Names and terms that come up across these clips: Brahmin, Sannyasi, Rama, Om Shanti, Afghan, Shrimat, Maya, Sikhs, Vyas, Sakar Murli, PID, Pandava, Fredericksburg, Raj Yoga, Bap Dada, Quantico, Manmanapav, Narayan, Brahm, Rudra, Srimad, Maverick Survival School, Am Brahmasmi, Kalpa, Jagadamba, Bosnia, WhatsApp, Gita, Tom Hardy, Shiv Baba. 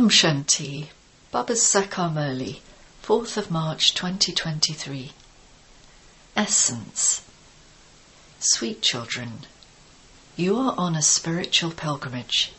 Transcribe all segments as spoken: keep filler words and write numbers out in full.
Om Shanti, Baba's Sakar Murli, fourth of March twenty twenty-three. Essence. Sweet children, you are on a spiritual pilgrimage.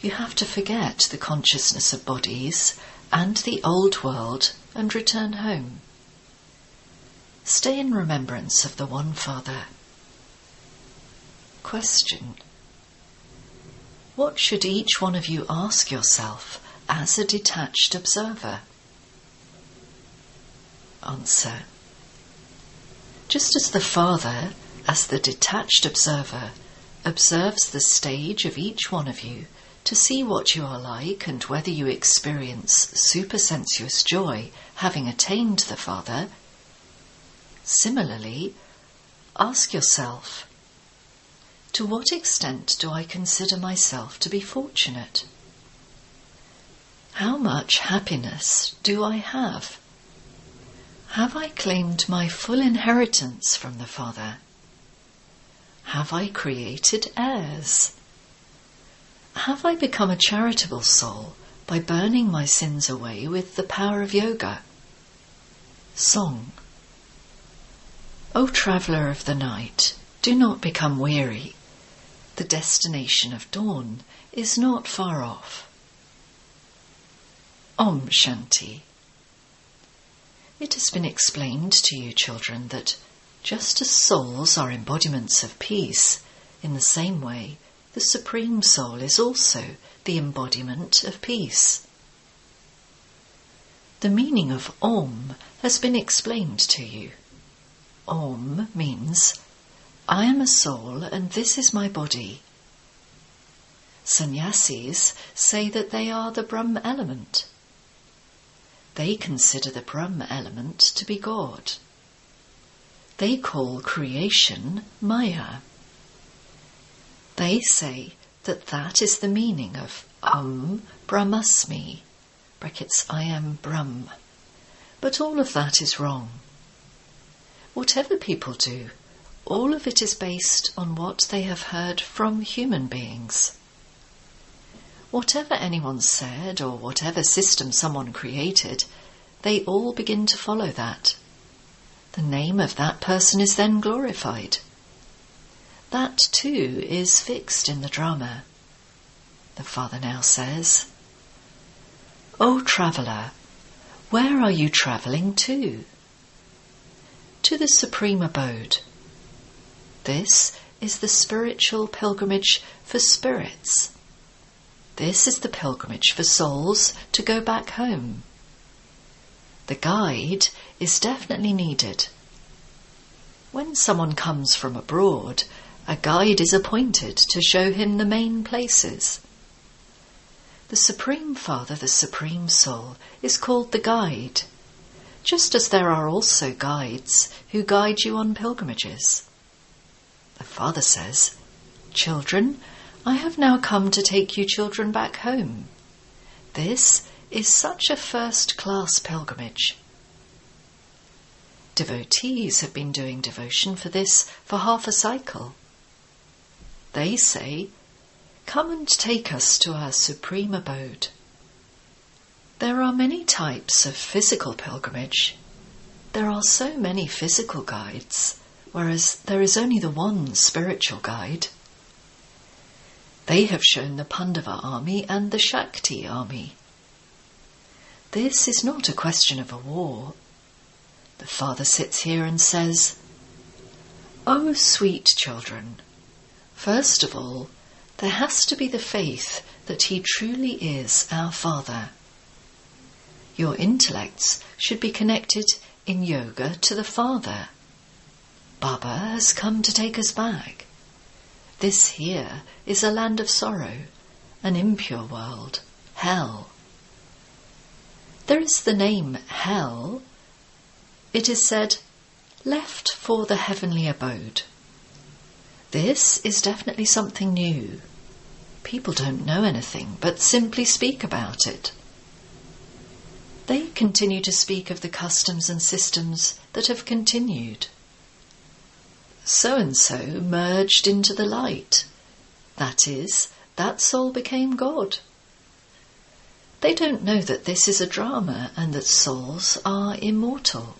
You have to forget the consciousness of bodies and the old world and return home. Stay in remembrance of the One Father. Question. What should each one of you ask yourself as a detached observer? Answer. Just as the Father, as the detached observer, observes the stage of each one of you to see what you are like and whether you experience supersensuous joy having attained the Father, similarly, ask yourself, to what extent do I consider myself to be fortunate? How much happiness do I have? Have I claimed my full inheritance from the Father? Have I created heirs? Have I become a charitable soul by burning my sins away with the power of yoga? Song. O traveller of the night, do not become weary. The destination of dawn is not far off. Om Shanti. It has been explained to you, children, that just as souls are embodiments of peace, in the same way the Supreme Soul is also the embodiment of peace. The meaning of Om has been explained to you. Om means I am a soul and this is my body. Sannyasis say that they are the Brahm element. They consider the Brahm element to be God. They call creation Maya. They say that that is the meaning of Am Brahmasmi, brackets I am Brahm. But all of that is wrong. Whatever people do, all of it is based on what they have heard from human beings. Whatever anyone said or whatever system someone created, they all begin to follow that. The name of that person is then glorified. That too is fixed in the drama. The Father now says, O traveller, where are you travelling to? To the Supreme Abode. This is the spiritual pilgrimage for spirits. This is the pilgrimage for souls to go back home. The guide is definitely needed. When someone comes from abroad, a guide is appointed to show him the main places. The Supreme Father, the Supreme Soul, is called the guide, just as there are also guides who guide you on pilgrimages. The Father says, Children, I have now come to take you children back home. This is such a first-class pilgrimage. Devotees have been doing devotion for this for half a cycle. They say, Come and take us to our supreme abode. There are many types of physical pilgrimage. There are so many physical guides, whereas there is only the one spiritual guide. They have shown the Pandava army and the Shakti army. This is not a question of a war. The Father sits here and says, O sweet children, first of all, there has to be the faith that He truly is our Father. Your intellects should be connected in yoga to the Father. Baba has come to take us back. This here is a land of sorrow, an impure world, hell. There is the name hell. It is said, left for the heavenly abode. This is definitely something new. People don't know anything but simply speak about it. They continue to speak of the customs and systems that have continued. So-and-so merged into the light. That is, that soul became God. They don't know that this is a drama and that souls are immortal.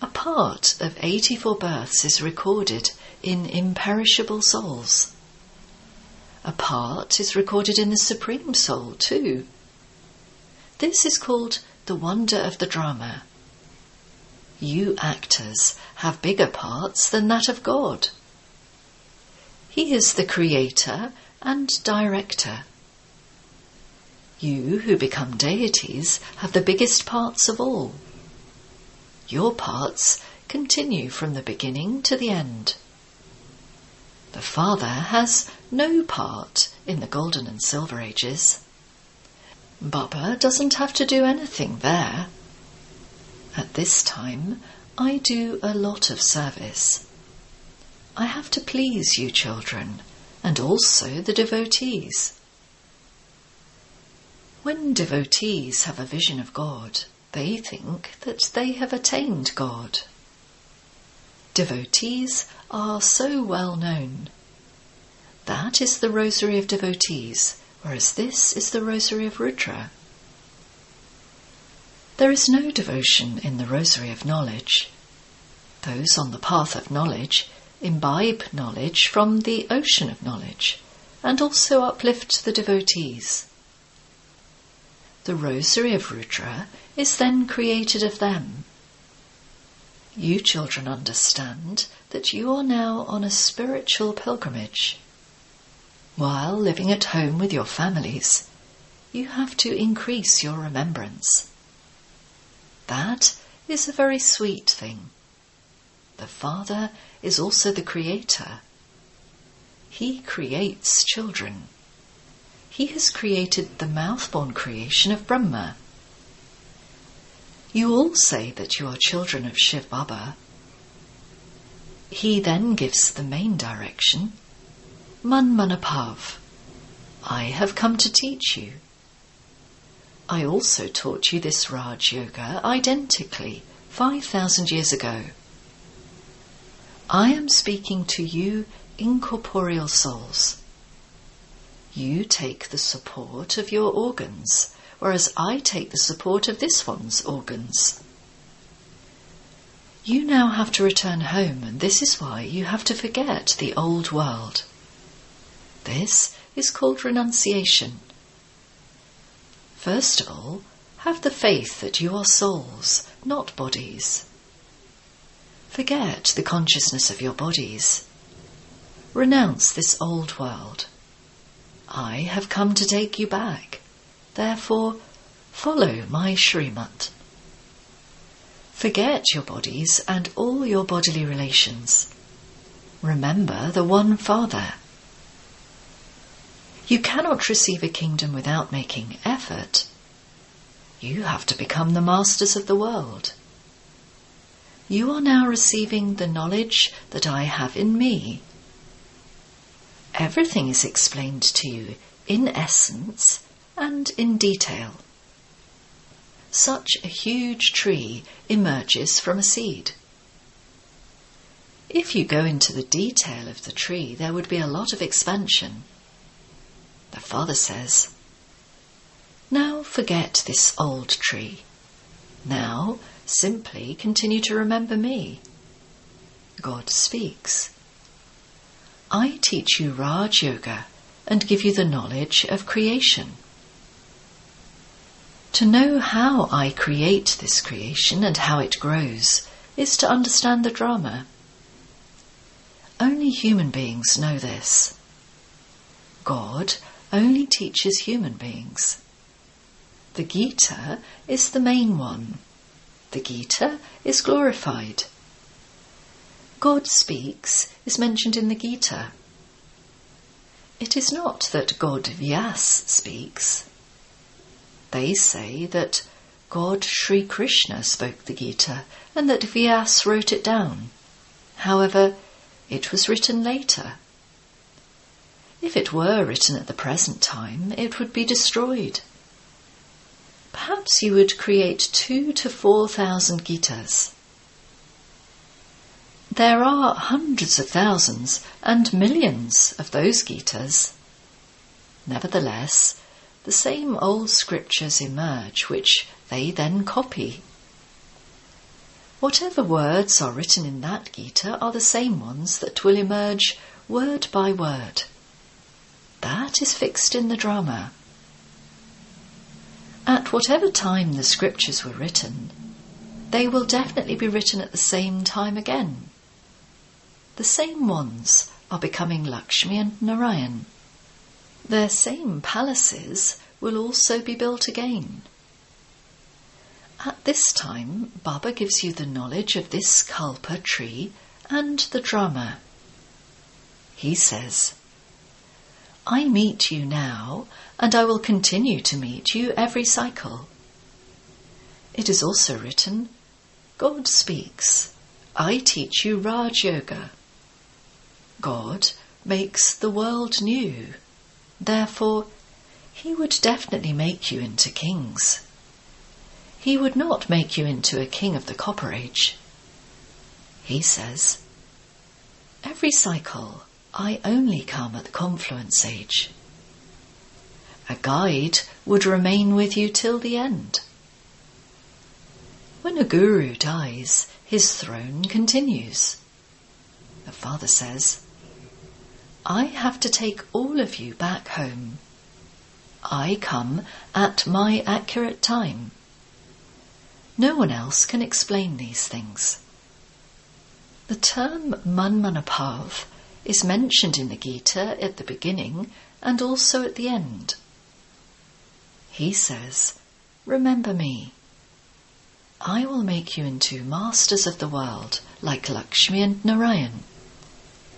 A part of eighty-four births is recorded in imperishable souls. A part is recorded in the Supreme Soul too. This is called the wonder of the drama. You actors have bigger parts than that of God. He is the creator and director. You who become deities have the biggest parts of all. Your parts continue from the beginning to the end. The Father has no part in the Golden and Silver Ages. Baba doesn't have to do anything there. At this time, I do a lot of service. I have to please you children, and also the devotees. When devotees have a vision of God, they think that they have attained God. Devotees are so well known. That is the rosary of devotees, whereas this is the rosary of Rudra. There is no devotion in the rosary of knowledge. Those on the path of knowledge imbibe knowledge from the ocean of knowledge and also uplift the devotees. The rosary of Rudra is then created of them. You children understand that you are now on a spiritual pilgrimage. While living at home with your families, you have to increase your remembrance. That is a very sweet thing. The Father is also the Creator. He creates children. He has created the mouth-born creation of Brahma. You all say that you are children of Shiv Baba. He then gives the main direction, Manmanapav. I have come to teach you. I also taught you this Raj Yoga identically five thousand years ago. I am speaking to you incorporeal souls. You take the support of your organs, whereas I take the support of this one's organs. You now have to return home, and this is why you have to forget the old world. This is called renunciation. First of all, have the faith that you are souls, not bodies. Forget the consciousness of your bodies. Renounce this old world. I have come to take you back. Therefore, follow my Shrimat. Forget your bodies and all your bodily relations. Remember the one Father. You cannot receive a kingdom without making effort. You have to become the masters of the world. You are now receiving the knowledge that I have in me. Everything is explained to you in essence and in detail. Such a huge tree emerges from a seed. If you go into the detail of the tree, there would be a lot of expansion. The Father says, now forget this old tree. Now simply continue to remember me. God speaks. I teach you Raj Yoga and give you the knowledge of creation. To know how I create this creation and how it grows is to understand the drama. Only human beings know this. God only teaches human beings. The Gita is the main one. The Gita is glorified. God speaks is mentioned in the Gita. It is not that God Vyas speaks. They say that God Shri Krishna spoke the Gita and that Vyas wrote it down. However, it was written later. If it were written at the present time, it would be destroyed. Perhaps you would create two to four thousand Gitas. There are hundreds of thousands and millions of those Gitas. Nevertheless, the same old scriptures emerge, which they then copy. Whatever words are written in that Gita are the same ones that will emerge word by word. That is fixed in the drama. At whatever time the scriptures were written, they will definitely be written at the same time again. The same ones are becoming Lakshmi and Narayan. Their same palaces will also be built again. At this time, Baba gives you the knowledge of this Kalpa tree and the drama. He says, I meet you now, and I will continue to meet you every cycle. It is also written, God speaks, I teach you Raj Yoga. God makes the world new. Therefore, he would definitely make you into kings. He would not make you into a king of the Copper Age. He says, every cycle I only come at the Confluence Age. A guide would remain with you till the end. When a guru dies, his throne continues. The father says, I have to take all of you back home. I come at my accurate time. No one else can explain these things. The term Manmanapav is mentioned in the Gita at the beginning and also at the end. He says, remember me. I will make you into masters of the world like Lakshmi and Narayan.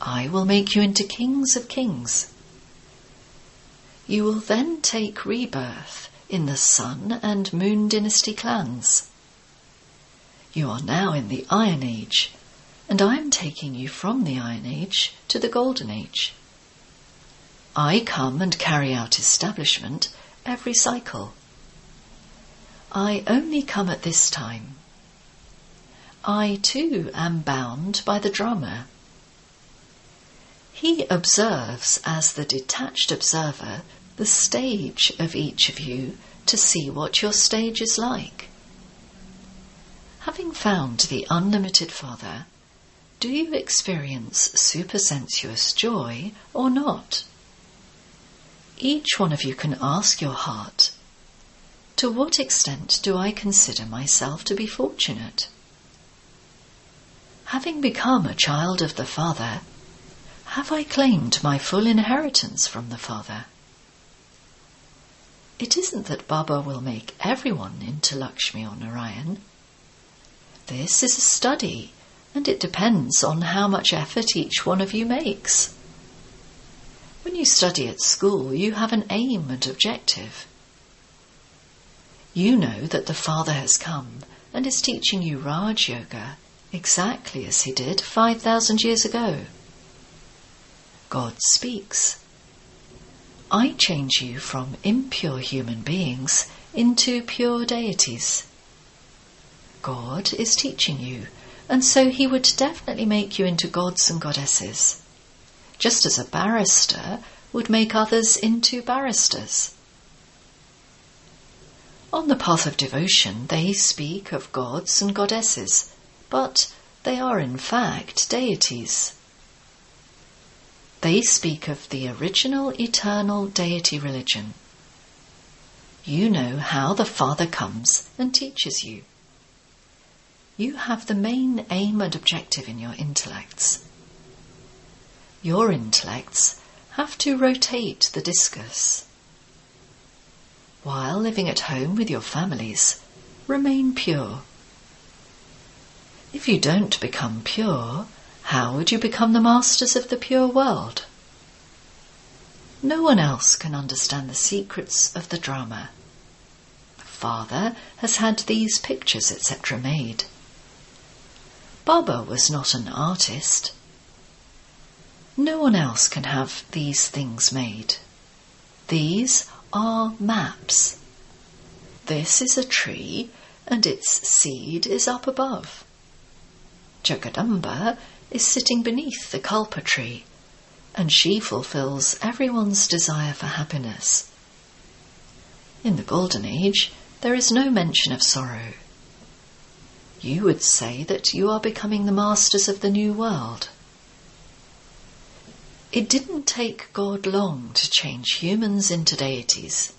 I will make you into kings of kings. You will then take rebirth in the Sun and Moon Dynasty clans. You are now in the Iron Age, and I am taking you from the Iron Age to the Golden Age. I come and carry out establishment every cycle. I only come at this time. I too am bound by the drama. He observes, as the detached observer, the stage of each of you to see what your stage is like. Having found the unlimited Father, do you experience supersensuous joy or not? Each one of you can ask your heart, to what extent do I consider myself to be fortunate? Having become a child of the Father, have I claimed my full inheritance from the Father? It isn't that Baba will make everyone into Lakshmi or Narayan. This is a study, and it depends on how much effort each one of you makes. When you study at school, you have an aim and objective. You know that the Father has come and is teaching you Raj Yoga exactly as he did five thousand years ago. God speaks. I change you from impure human beings into pure deities. God is teaching you, and so he would definitely make you into gods and goddesses, just as a barrister would make others into barristers. On the path of devotion, they speak of gods and goddesses, but they are in fact deities. They speak of the original eternal deity religion. You know how the Father comes and teaches you. You have the main aim and objective in your intellects. Your intellects have to rotate the discus. While living at home with your families, remain pure. If you don't become pure, how would you become the masters of the pure world? No one else can understand the secrets of the drama. The Father has had these pictures, et cetera made. Baba was not an artist. No one else can have these things made. These are maps. This is a tree, and its seed is up above. Jagadamba is sitting beneath the Kalpa tree, and she fulfills everyone's desire for happiness. In the Golden Age, there is no mention of sorrow. You would say that you are becoming the masters of the new world. It didn't take God long to change humans into deities.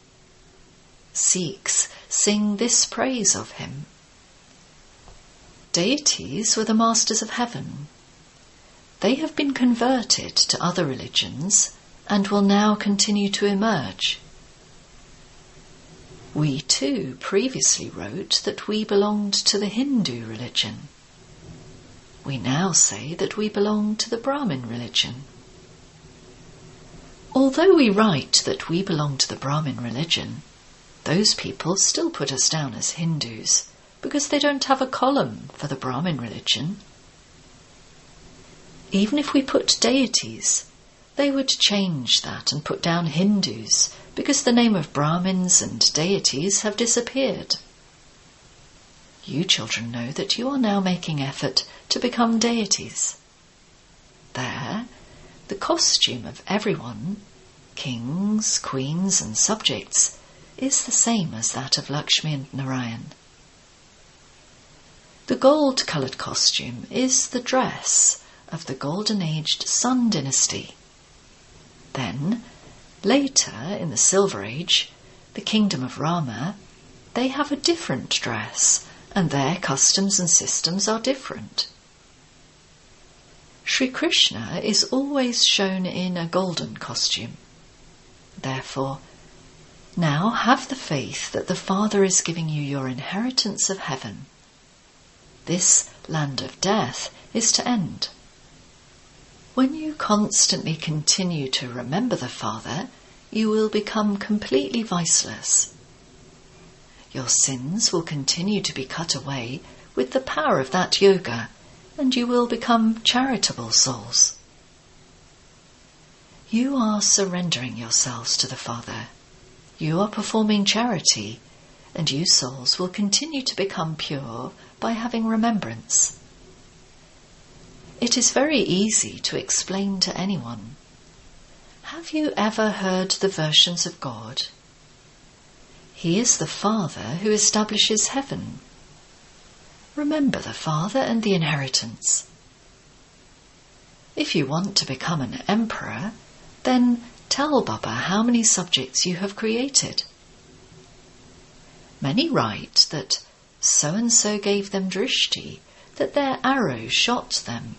Sikhs sing this praise of him. Deities were the masters of heaven. They have been converted to other religions and will now continue to emerge. We too previously wrote that we belonged to the Hindu religion. We now say that we belong to the Brahmin religion. Although we write that we belong to the Brahmin religion, those people still put us down as Hindus because they don't have a column for the Brahmin religion. Even if we put deities, they would change that and put down Hindus because the name of Brahmins and deities have disappeared. You children know that you are now making effort to become deities. There, the costume of everyone, kings, queens and subjects, is the same as that of Lakshmi and Narayan. The gold-coloured costume is the dress of the golden-aged Sun dynasty. Then, later in the Silver Age, the kingdom of Rama, they have a different dress and their customs and systems are different. Shri Krishna is always shown in a golden costume. Therefore, now have the faith that the Father is giving you your inheritance of heaven. This land of death is to end. When you constantly continue to remember the Father, you will become completely viceless. Your sins will continue to be cut away with the power of that yoga, and you will become charitable souls. You are surrendering yourselves to the Father. You are performing charity, and you souls will continue to become pure by having remembrance. It is very easy to explain to anyone. Have you ever heard the versions of God? He is the Father who establishes heaven. Remember the Father and the inheritance. If you want to become an emperor, then tell Baba how many subjects you have created. Many write that so-and-so gave them drishti, that their arrow shot them.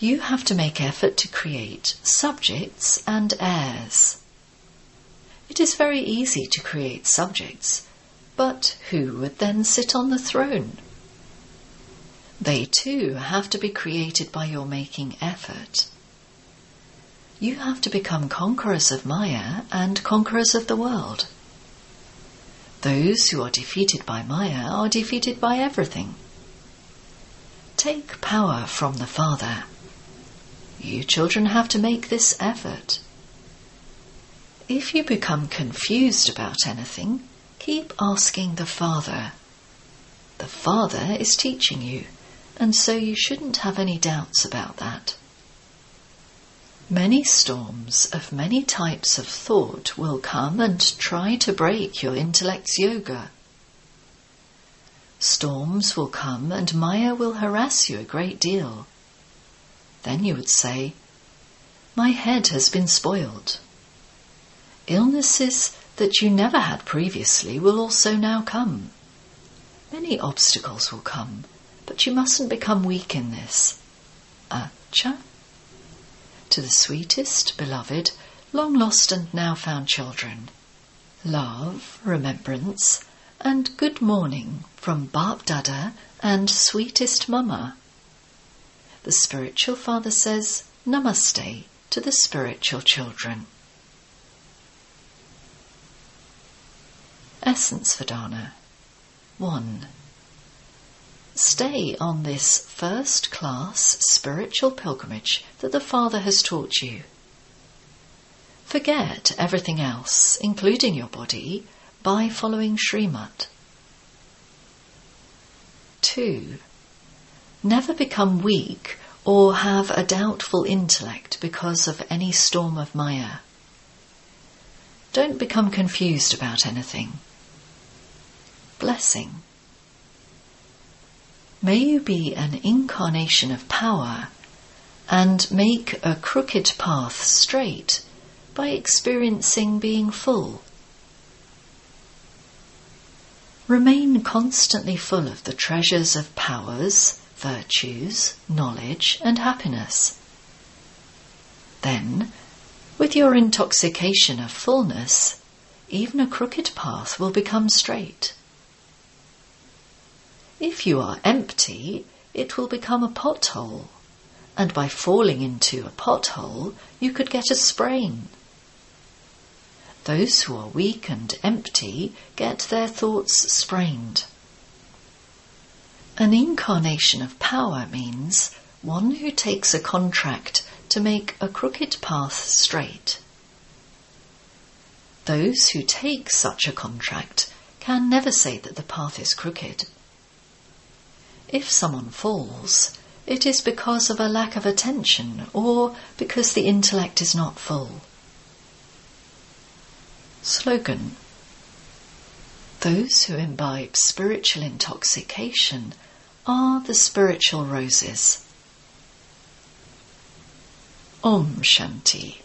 You have to make effort to create subjects and heirs. It is very easy to create subjects, but who would then sit on the throne? They too have to be created by your making effort. You have to become conquerors of Maya and conquerors of the world. Those who are defeated by Maya are defeated by everything. Take power from the Father. You children have to make this effort. If you become confused about anything, keep asking the Father. The Father is teaching you, and so you shouldn't have any doubts about that. Many storms of many types of thought will come and try to break your intellect's yoga. Storms will come and Maya will harass you a great deal. Then you would say, "My head has been spoiled." Illnesses that you never had previously will also now come. Many obstacles will come, but you mustn't become weak in this. Acha? To the sweetest, beloved, long-lost and now-found children, love, remembrance, and good morning from Bap Dada and Sweetest Mama. The spiritual father says Namaste to the spiritual children. Essence Vedana one. Stay on this first-class spiritual pilgrimage that the Father has taught you. Forget everything else, including your body, by following Srimad. two. Never become weak or have a doubtful intellect because of any storm of Maya. Don't become confused about anything. Blessing. May you be an incarnation of power and make a crooked path straight by experiencing being full. Remain constantly full of the treasures of powers, virtues, knowledge, and happiness. Then, with your intoxication of fullness, even a crooked path will become straight. If you are empty, it will become a pothole, and by falling into a pothole, you could get a sprain. Those who are weak and empty get their thoughts sprained. An incarnation of power means one who takes a contract to make a crooked path straight. Those who take such a contract can never say that the path is crooked. If someone falls, it is because of a lack of attention or because the intellect is not full. Slogan. Those who imbibe spiritual intoxication are the spiritual roses. Om Shanti.